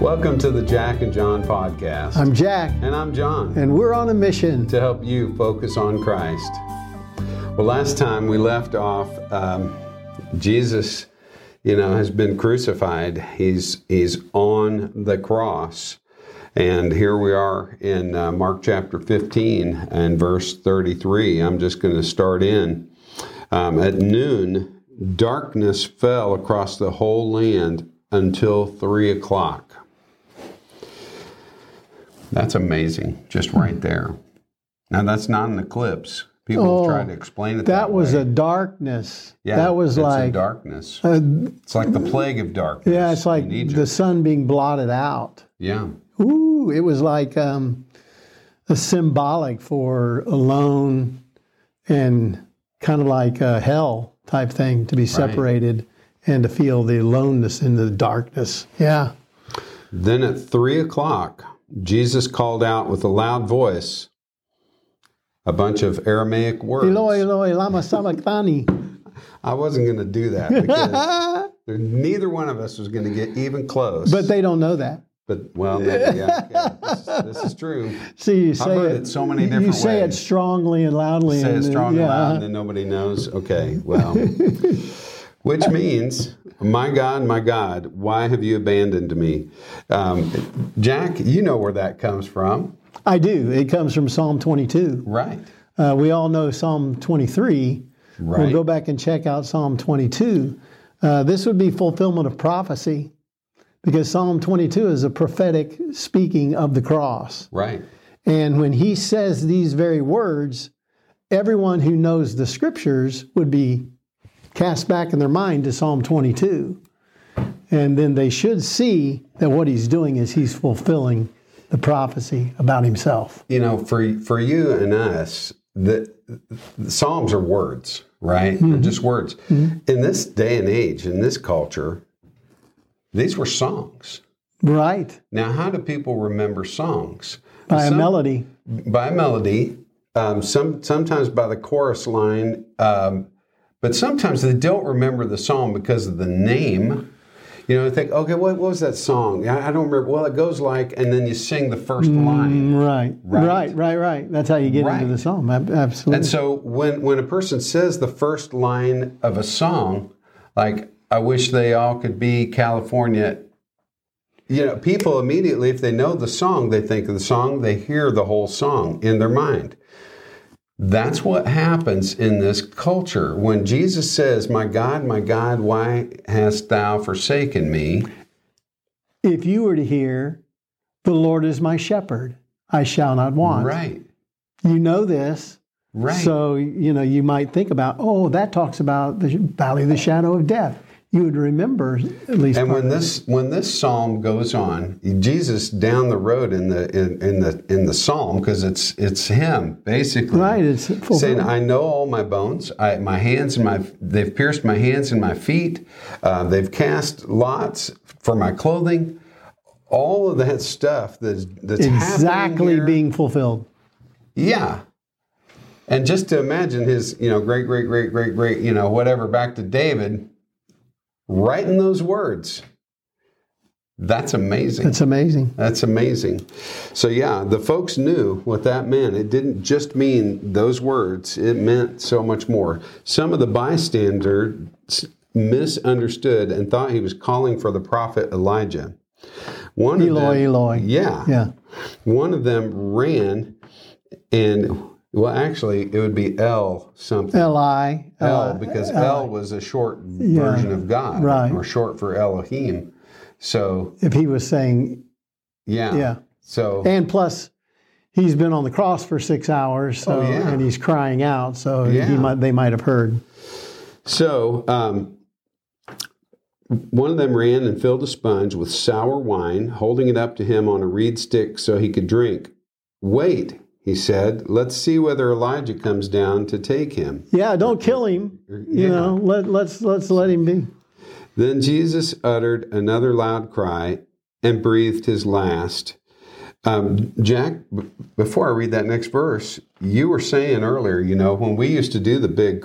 Welcome to the Jack and John podcast. I'm Jack. And I'm John. And we're on a mission to help you focus on Christ. Well, last time we left off, Jesus, has been crucified. He's on the cross. And here we are in Mark chapter 15 and verse 33. I'm just going to start in. At noon, darkness fell across the whole land until 3 o'clock. That's amazing, just right there. Now, that's not an eclipse. People try to explain it that was way. A darkness. Yeah, that was like a darkness. It's like the plague of darkness. Yeah, it's like the sun being blotted out. Yeah. Ooh, it was like a symbolic for alone and kind of like a hell type thing to be separated and to feel the aloneness in the darkness. Yeah. Then at 3 o'clock, Jesus called out with a loud voice a bunch of Aramaic words. Eloi, Eloi, lama sabachthani. I wasn't going to do that because neither one of us was going to get even close. But they don't know that. But, this is true. See, you say it so many different ways. You say it strongly and loudly. You say it strong and loud, and then nobody knows. Okay, well. Which means, my God, why have you abandoned me? Jack, you know where that comes from. I do. It comes from Psalm 22. Right. We all know Psalm 23. Right. We'll go back and check out Psalm 22. This would be fulfillment of prophecy because Psalm 22 is a prophetic speaking of the cross. Right. And when he says these very words, everyone who knows the scriptures would be cast back in their mind to Psalm 22. And then they should see that what he's doing is he's fulfilling the prophecy about himself. For you and us, the Psalms are words, right? Mm-hmm. They're just words. Mm-hmm. In this day and age, in this culture, these were songs. Right. Now, how do people remember songs? By a melody. Sometimes by the chorus line. But sometimes they don't remember the song because of the name. They think, okay, what was that song? I don't remember. Well, it goes like, and then you sing the first line. Right. That's how you get into the song. Absolutely. And so when a person says the first line of a song, like, I wish they all could be California, people immediately, if they know the song, they think of the song, they hear the whole song in their mind. That's what happens in this culture. When Jesus says, my God, why hast thou forsaken me? If you were to hear, the Lord is my shepherd, I shall not want. Right. You know this. Right. So, you might think about, that talks about the valley of the shadow of death. You would remember at least. And when this psalm goes on, Jesus down the road in the psalm, because it's him basically, right? It's saying, "I know all my bones. They've pierced my hands and my feet. They've cast lots for my clothing. All of that stuff that's happening here, being fulfilled. Yeah." And just to imagine his, great, great, great, great, great, whatever, back to David. Right in those words. That's amazing. That's amazing. So yeah, the folks knew what that meant. It didn't just mean those words. It meant so much more. Some of the bystanders misunderstood and thought he was calling for the prophet Elijah. Eloi. Yeah. One of them ran and... Well, actually, it would be L something. L-I. L, because L was a short version of God, right, or short for Elohim. So if he was saying... Yeah. So, and plus, he's been on the cross for 6 hours, so and he's crying out, so they might have heard. So one of them ran and filled a sponge with sour wine, holding it up to him on a reed stick so he could drink. Wait, he said, let's see whether Elijah comes down to take him. Yeah, don't kill him. Let's let him be. Then Jesus uttered another loud cry and breathed his last. Jack, before I read that next verse, you were saying earlier, when we used to do the big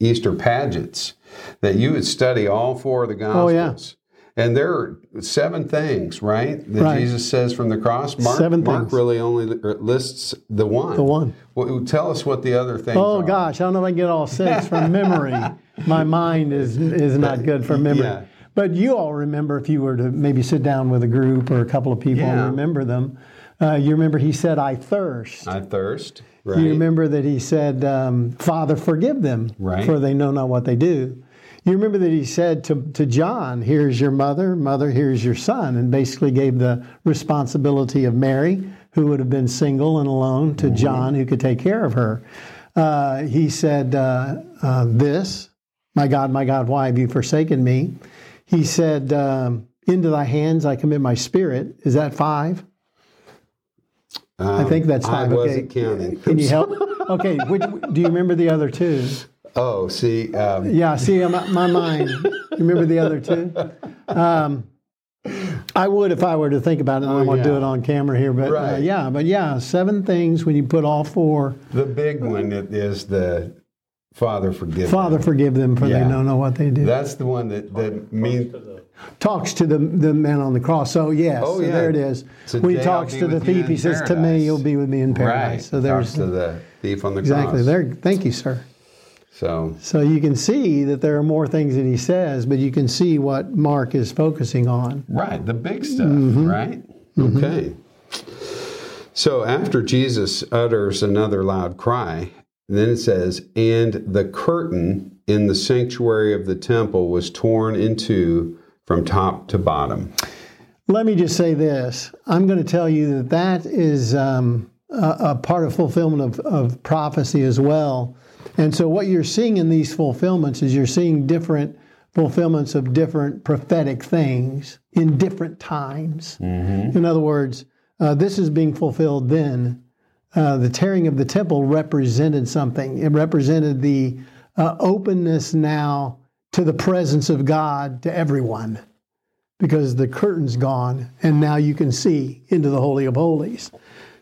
Easter pageants, that you would study all four of the Gospels. And there are seven things, right, that Jesus says from the cross. Mark really only lists the one. The one. Well, tell us what the other things are. Oh, gosh, I don't know if I can get all six from memory. My mind is not good for memory. Yeah. But you all remember, if you were to maybe sit down with a group or a couple of people and remember them, you remember he said, I thirst. I thirst, right. You remember that he said, Father, forgive them, for they know not what they do. You remember that he said to John, here's your mother, mother, here's your son, and basically gave the responsibility of Mary, who would have been single and alone, to John, who could take care of her. He said this, my God, why have you forsaken me? He said, into thy hands I commit my spirit. Is that five? I think that's five. I wasn't counting. Can you help? Okay, do you remember the other two? Oh, see. My mind. You remember the other two? I would if I were to think about it, and I won't do it on camera here. But seven things when you put all four. The big one is the Father forgive them. Father forgive them, for they don't know what they do. That's the one that means... Talks to the man on the cross. So, yes, so there it is. When he talks to the thief, he says, to me, you'll be with me in paradise. Right. So there's to the thief on the cross. Exactly. There. Thank you, sir. So you can see that there are more things that he says, but you can see what Mark is focusing on. Right, the big stuff, right? Mm-hmm. Okay. So after Jesus utters another loud cry, then it says, and the curtain in the sanctuary of the temple was torn in two from top to bottom. Let me just say this. I'm going to tell you that is a part of fulfillment of prophecy as well. And so what you're seeing in these fulfillments is you're seeing different fulfillments of different prophetic things in different times. Mm-hmm. In other words, this is being fulfilled then. The tearing of the temple represented something. It represented the openness now to the presence of God to everyone, because the curtain's gone and now you can see into the Holy of Holies.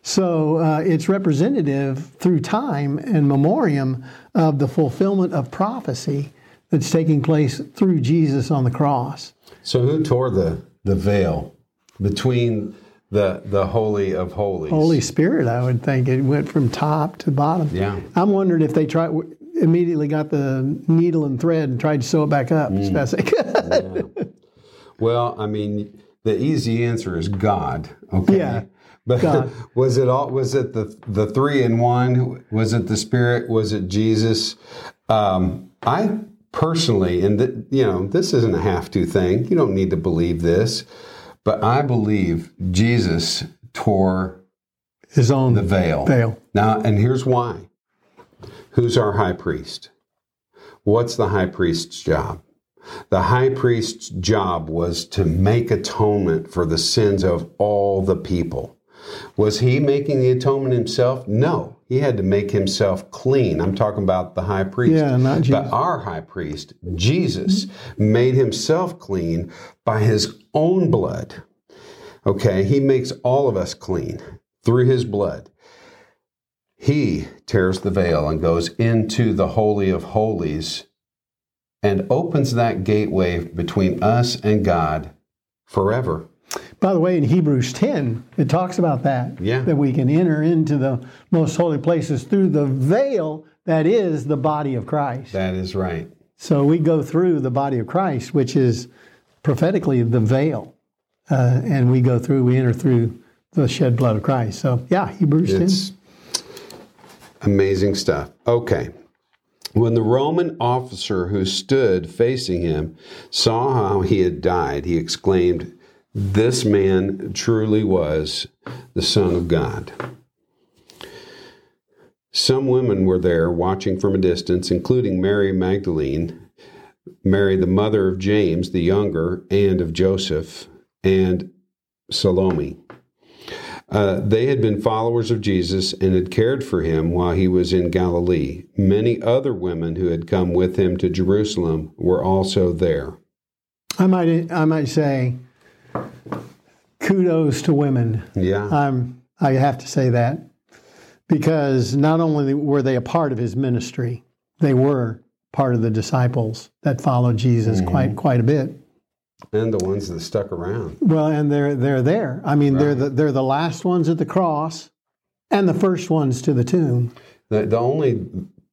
So it's representative through time and memoriam of the fulfillment of prophecy that's taking place through Jesus on the cross. So who tore the veil between the Holy of Holies? Holy Spirit, I would think. It went from top to bottom. Yeah. I'm wondering if they immediately got the needle and thread and tried to sew it back up as best they could. Yeah. Well, I mean, the easy answer is God, okay? Yeah. But God. Was it the three in one? Was it the Spirit? Was it Jesus? I personally, and this isn't a have-to thing. You don't need to believe this, but I believe Jesus tore his own veil. Now, and here's why. Who's our high priest? What's the high priest's job? The high priest's job was to make atonement for the sins of all the people. Was he making the atonement himself? No. He had to make himself clean. I'm talking about the high priest. Yeah, not Jesus. But our high priest, Jesus, made himself clean by his own blood. Okay, he makes all of us clean through his blood. He tears the veil and goes into the Holy of Holies and opens that gateway between us and God forever. By the way, in Hebrews 10, it talks about that, that we can enter into the most holy places through the veil that is the body of Christ. That is right. So we go through the body of Christ, which is prophetically the veil, and we enter through the shed blood of Christ. So, Hebrews 10. It's amazing stuff. Okay. When the Roman officer who stood facing him saw how he had died, he exclaimed, "This man truly was the Son of God." Some women were there watching from a distance, including Mary Magdalene, Mary the mother of James the younger and of Joseph, and Salome. They had been followers of Jesus and had cared for him while he was in Galilee. Many other women who had come with him to Jerusalem were also there. I might say, kudos to women. Yeah. I have to say that, because not only were they a part of his ministry, they were part of the disciples that followed Jesus quite a bit. And the ones that stuck around. Well, and they're there. I mean, right. They're the last ones at the cross, and the first ones to the tomb. The only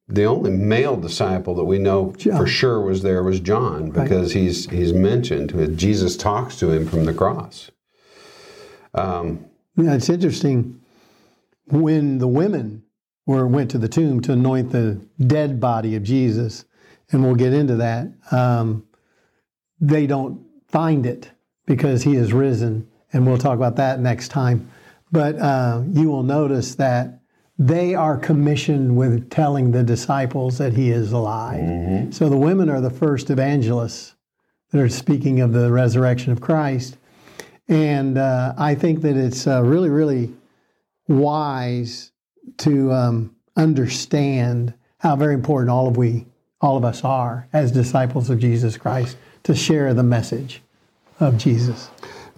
male disciple that we know for sure was there was John, because right. he's mentioned. Jesus talks to him from the cross. Yeah, it's interesting when the women went to the tomb to anoint the dead body of Jesus, and we'll get into that. They don't find it because he is risen, and we'll talk about that next time. But you will notice that they are commissioned with telling the disciples that he is alive. Mm-hmm. So the women are the first evangelists that are speaking of the resurrection of Christ. And I think that it's really, really wise to understand how very important all of us are as disciples of Jesus Christ, to share the message of Jesus.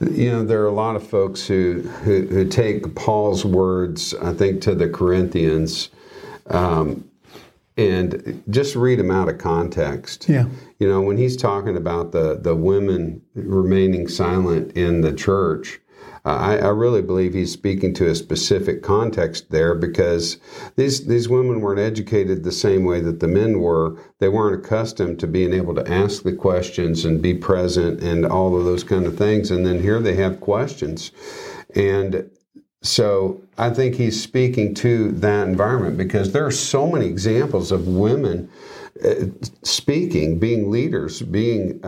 You know, there are a lot of folks who take Paul's words, I think, to the Corinthians, and just read them out of context. Yeah. You know, when he's talking about the women remaining silent in the church, I really believe he's speaking to a specific context there, because these women weren't educated the same way that the men were. They weren't accustomed to being able to ask the questions and be present and all of those kind of things. And then here they have questions. And so I think he's speaking to that environment, because there are so many examples of women speaking, being leaders, being...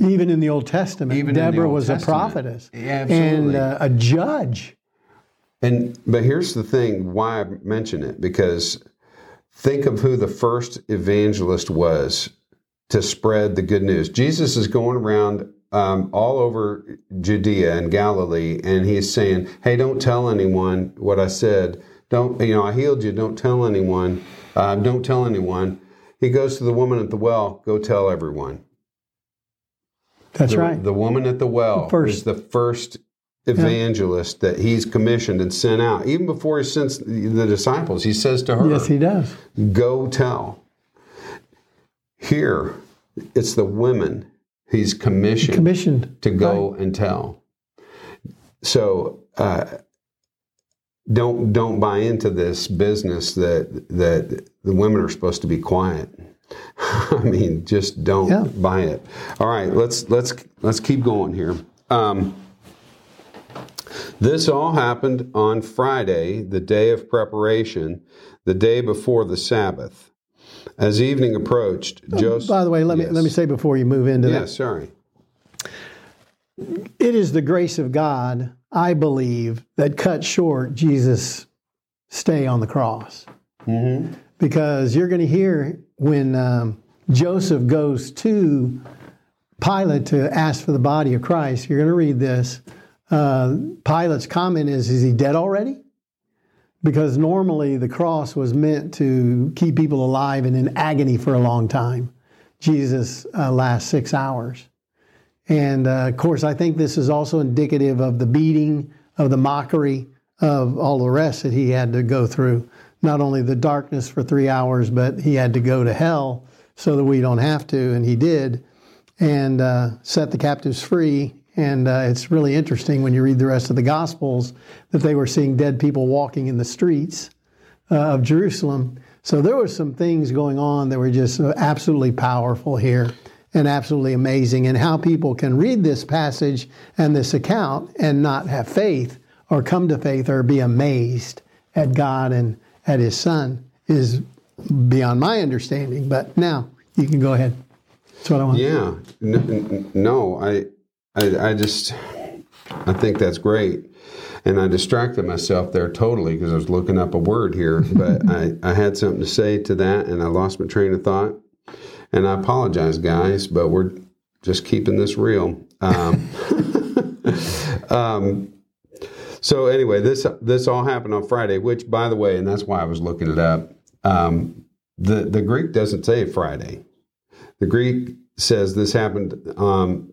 even in the Old Testament, Deborah was a prophetess and a judge. But here's the thing, why I mention it, because think of who the first evangelist was to spread the good news. Jesus is going around all over Judea and Galilee, and he's saying, hey, don't tell anyone what I said. I healed you. Don't tell anyone. Don't tell anyone. He goes to the woman at the well, go tell everyone. That's right. The woman at the well is the first evangelist that he's commissioned and sent out. Even before he sends the disciples, he says to her, yes, he does, go tell. Here, it's the women he's commissioned to go and tell. So don't buy into this business that the women are supposed to be quiet. I mean, just don't buy it. All right, let's keep going here. This all happened on Friday, the day of preparation, the day before the Sabbath. As evening approached, Joseph... By the way, let me say before you move into that. Yeah, sorry. It is the grace of God, I believe, that cut short Jesus' stay on the cross. Mm-hmm. Because you're going to hear when Joseph goes to Pilate to ask for the body of Christ, you're going to read this. Pilate's comment is he dead already? Because normally the cross was meant to keep people alive and in agony for a long time. Jesus lasts 6 hours. And, of course, I think this is also indicative of the beating, of the mockery, of all the rest that he had to go through. Not only the darkness for 3 hours, but he had to go to hell so that we don't have to, and he did, and set the captives free. And it's really interesting when you read the rest of the Gospels that they were seeing dead people walking in the streets of Jerusalem. So there were some things going on that were just absolutely powerful here and absolutely amazing. And how people can read this passage and this account and not have faith or come to faith or be amazed at God and at his son is beyond my understanding. But now you can go ahead. That's what I want. Yeah, no, I think that's great, and I distracted myself there totally because I was looking up a word here. But I had something to say to that, and I lost my train of thought. And I apologize, guys, but we're just keeping this real. So anyway, this all happened on Friday, which, by the way, and that's why I was looking it up, the Greek doesn't say Friday. The Greek says this happened on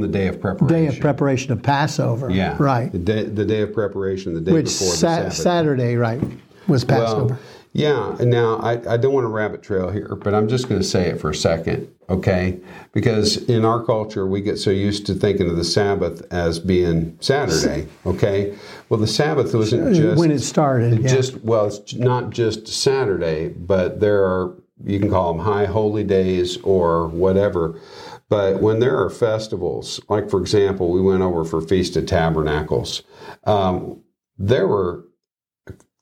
the day of preparation. Day of preparation of Passover. Yeah. Right. The day of preparation, the day before the Sabbath. Saturday, right, was Passover. Well, Yeah. And now I don't want to rabbit trail here, but I'm just going to say it for a second, okay? Because in our culture, we get so used to thinking of the Sabbath as being Saturday, okay? Well, the Sabbath wasn't just... When it started, it just, well, it's not just Saturday, but there are, you can call them high holy days or whatever. But when there are festivals, like, for example, we went over for Feast of Tabernacles. There were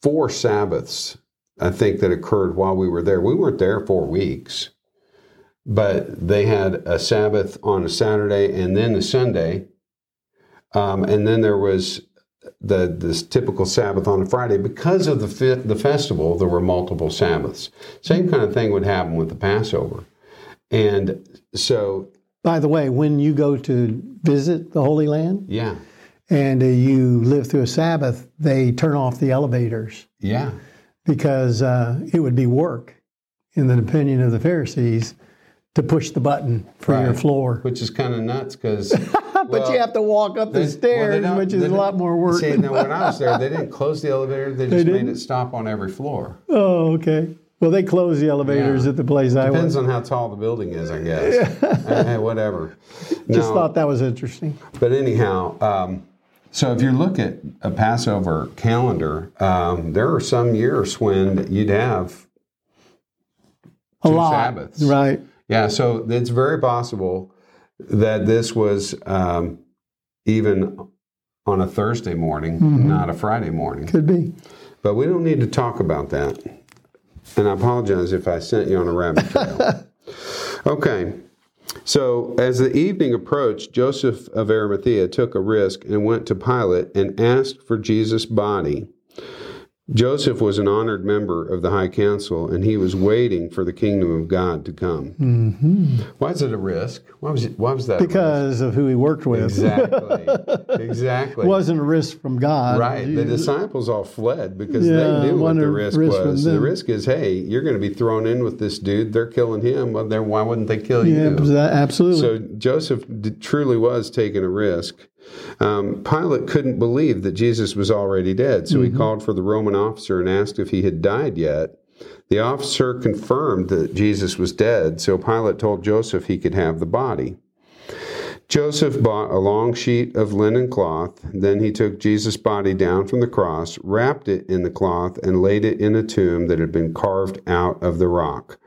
4 Sabbaths, I think, that occurred while we were there. We weren't there 4 weeks, but they had a Sabbath on a Saturday and then a Sunday. And then there was this typical Sabbath on a Friday. Because of the festival, there were multiple Sabbaths. Same kind of thing would happen with the Passover. And so... By the way, when you go to visit the Holy Land... Yeah. And you live through a Sabbath, they turn off the elevators. Yeah. Because it would be work, in the opinion of the Pharisees, to push the button for your floor. Which is kind of nuts because... but you have to walk up the stairs, which is a lot more work. See, now when I was there, they didn't close the elevator. They just made it stop on every floor. Oh, okay. Well, they close the elevators at the place I went. Depends on how tall the building is, I guess. Whatever. Just thought that was interesting. But anyhow... So if you look at a Passover calendar, there are some years when you'd have two Sabbaths. Right. Yeah, so it's very possible that this was even on a Thursday morning, not a Friday morning. Could be. But we don't need to talk about that. And I apologize if I sent you on a rabbit trail. Okay. So, as the evening approached, Joseph of Arimathea took a risk and went to Pilate and asked for Jesus' body. Joseph was an honored member of the high council, and he was waiting for the kingdom of God to come. Mm-hmm. Why is it a risk? Why was that? Because of who he worked with. Exactly. Exactly. It wasn't a risk from God. Right. The disciples all fled because they knew what the risk was. The risk is, hey, you're going to be thrown in with this dude. They're killing him. Well, then why wouldn't they kill you? Yeah, absolutely. So Joseph truly was taking a risk. Pilate couldn't believe that Jesus was already dead, so he called for the Roman officer and asked if he had died yet. The officer confirmed that Jesus was dead, so Pilate told Joseph he could have the body. Joseph bought a long sheet of linen cloth. Then he took Jesus' body down from the cross, wrapped it in the cloth, and laid it in a tomb that had been carved out of the rock.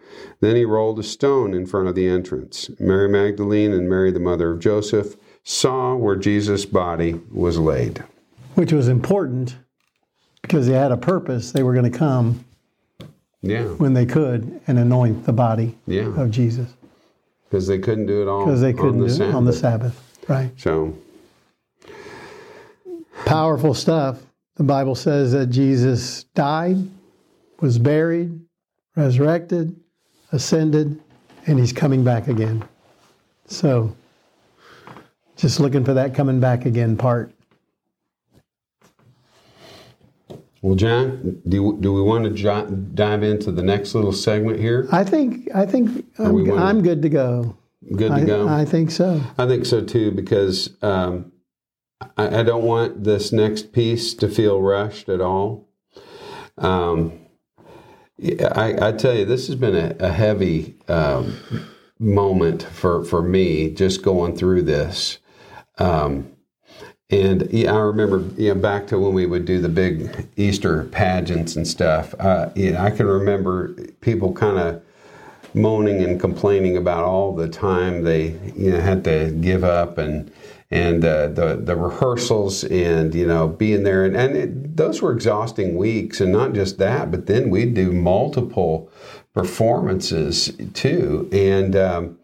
Then he rolled a stone in front of the entrance. Mary Magdalene and Mary, the mother of Joseph, saw where Jesus' body was laid. Which was important because they had a purpose. They were going to come when they could and anoint the body of Jesus. Because they couldn't do it all on the Sabbath. Right. So powerful stuff. The Bible says that Jesus died, was buried, resurrected, ascended, and he's coming back again. So... just looking for that coming back again part. Well, John, do we want to dive into the next little segment here? I think I'm good to go. Good to go? I think so. I think so, too, because I don't want this next piece to feel rushed at all. I tell you, this has been a heavy moment for me just going through this. And I remember, back to when we would do the big Easter pageants and stuff, I can remember people kind of moaning and complaining about all the time they had to give up and the rehearsals and, being there. And those were exhausting weeks. And not just that, but then we'd do multiple performances too. And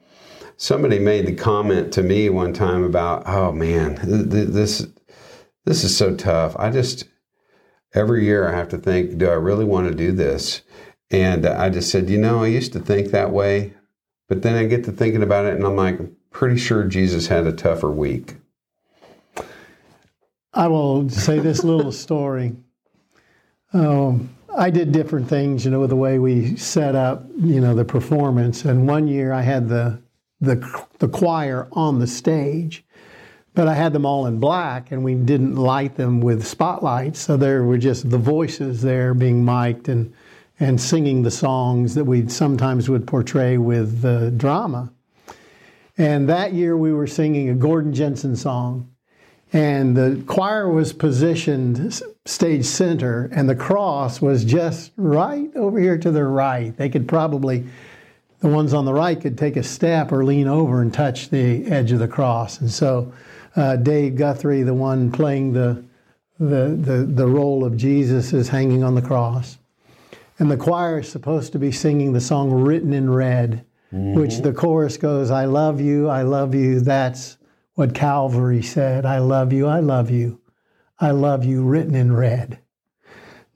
somebody made the comment to me one time about, oh man, this is so tough. I just, every year I have to think, do I really want to do this? And I just said, I used to think that way, but then I get to thinking about it and I'm like, pretty sure Jesus had a tougher week. I will say this little story. I did different things, with the way we set up, the performance. And one year I had the choir on the stage, but I had them all in black, and we didn't light them with spotlights. So there were just the voices there being mic'd, and and singing the songs that we sometimes would portray with drama. And that year we were singing a Gordon Jensen song, and the choir was positioned stage center, and the cross was just right over here to the right. They could probably, the ones on the right could take a step or lean over and touch the edge of the cross. And so Dave Guthrie, the one playing the role of Jesus, is hanging on the cross. And the choir is supposed to be singing the song Written in Red, mm-hmm. which the chorus goes, I love you, that's what Calvary said, I love you, I love you, I love you, written in red.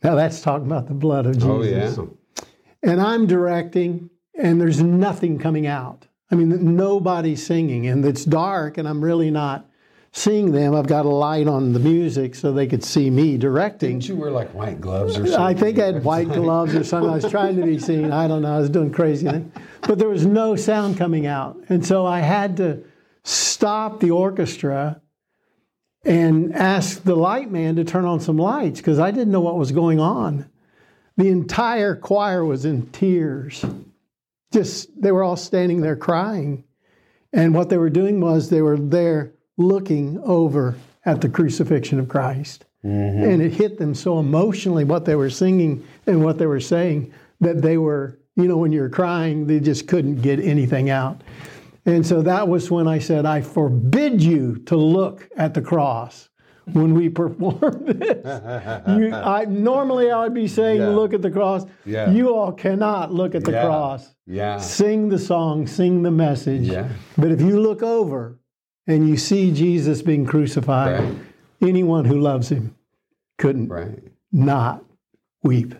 Now that's talking about the blood of Jesus. Oh, yeah. And I'm directing, and there's nothing coming out. I mean, nobody's singing, and it's dark, and I'm really not seeing them. I've got a light on the music so they could see me directing. Didn't you wear like white gloves or something? I think I had white gloves or something. I was trying to be seen. I don't know. I was doing crazy things. But there was no sound coming out. And so I had to stop the orchestra and ask the light man to turn on some lights because I didn't know what was going on. The entire choir was in tears. Just, they were all standing there crying. And what they were doing was they were there looking over at the crucifixion of Christ. Mm-hmm. And it hit them so emotionally, what they were singing and what they were saying, that they were, you know, when you're crying, they just couldn't get anything out. And so that was when I said, I forbid you to look at the cross when we perform this. Normally I would be saying, yeah. look at the cross. Yeah. You all cannot look at the yeah. cross. Yeah. Sing the song, sing the message. Yeah. But if you look over, and you see Jesus being crucified, right. anyone who loves him couldn't right. not weep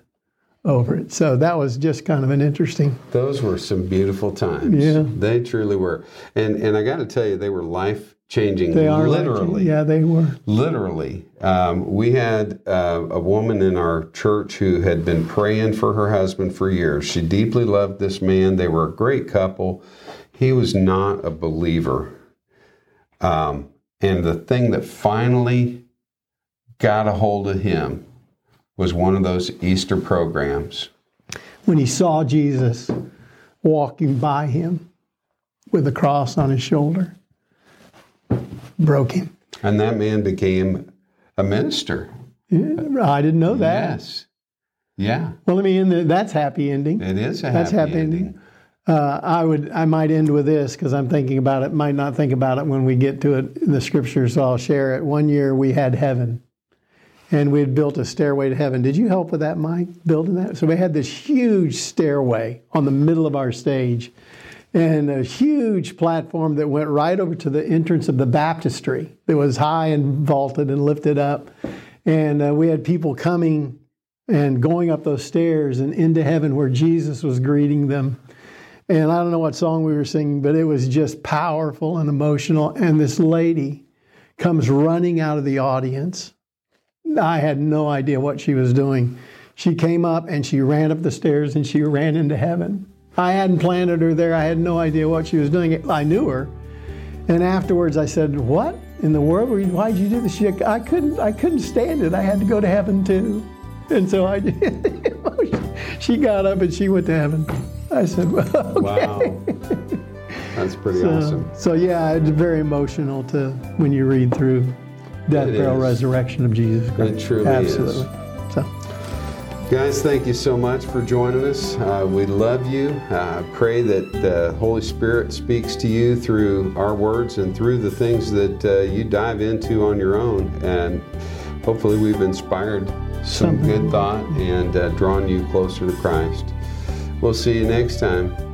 over it. So that was just kind of an interesting... Those were some beautiful times. Yeah. They truly were. And I got to tell you, they were life-changing. They are literally. Yeah, they were. Literally. We had a woman in our church who had been praying for her husband for years. She deeply loved this man. They were a great couple. He was not a believer. And the thing that finally got a hold of him was one of those Easter programs. When he saw Jesus walking by him with a cross on his shoulder, broke him. And that man became a minister. I didn't know that. Yes. Yeah. Well, I mean, that's happy ending. It is a happy ending. That's happy ending. I might end with this because I'm thinking about it, might not think about it when we get to it in the scriptures, so I'll share it. One year we had heaven, and we had built a stairway to heaven. Did you help with that, Mike, building that? So we had this huge stairway on the middle of our stage and a huge platform that went right over to the entrance of the baptistry. It was high and vaulted and lifted up, and we had people coming and going up those stairs and into heaven where Jesus was greeting them. And I don't know what song we were singing, but it was just powerful and emotional. And this lady comes running out of the audience. I had no idea what she was doing. She came up and she ran up the stairs and she ran into heaven. I hadn't planted her there. I had no idea what she was doing. I knew her. And afterwards I said, what in the world? Why did you do this? She said, I couldn't stand it. I had to go to heaven too. And so I did. She got up and she went to heaven. I said, well, okay. Wow. That's pretty awesome. So, yeah, it's very emotional when you read through death, burial, resurrection of Jesus Christ. It truly absolutely. Is. So. Guys, thank you so much for joining us. We love you. Pray that the Holy Spirit speaks to you through our words and through the things that you dive into on your own. And hopefully we've inspired some good thought and drawn you closer to Christ. We'll see you next time.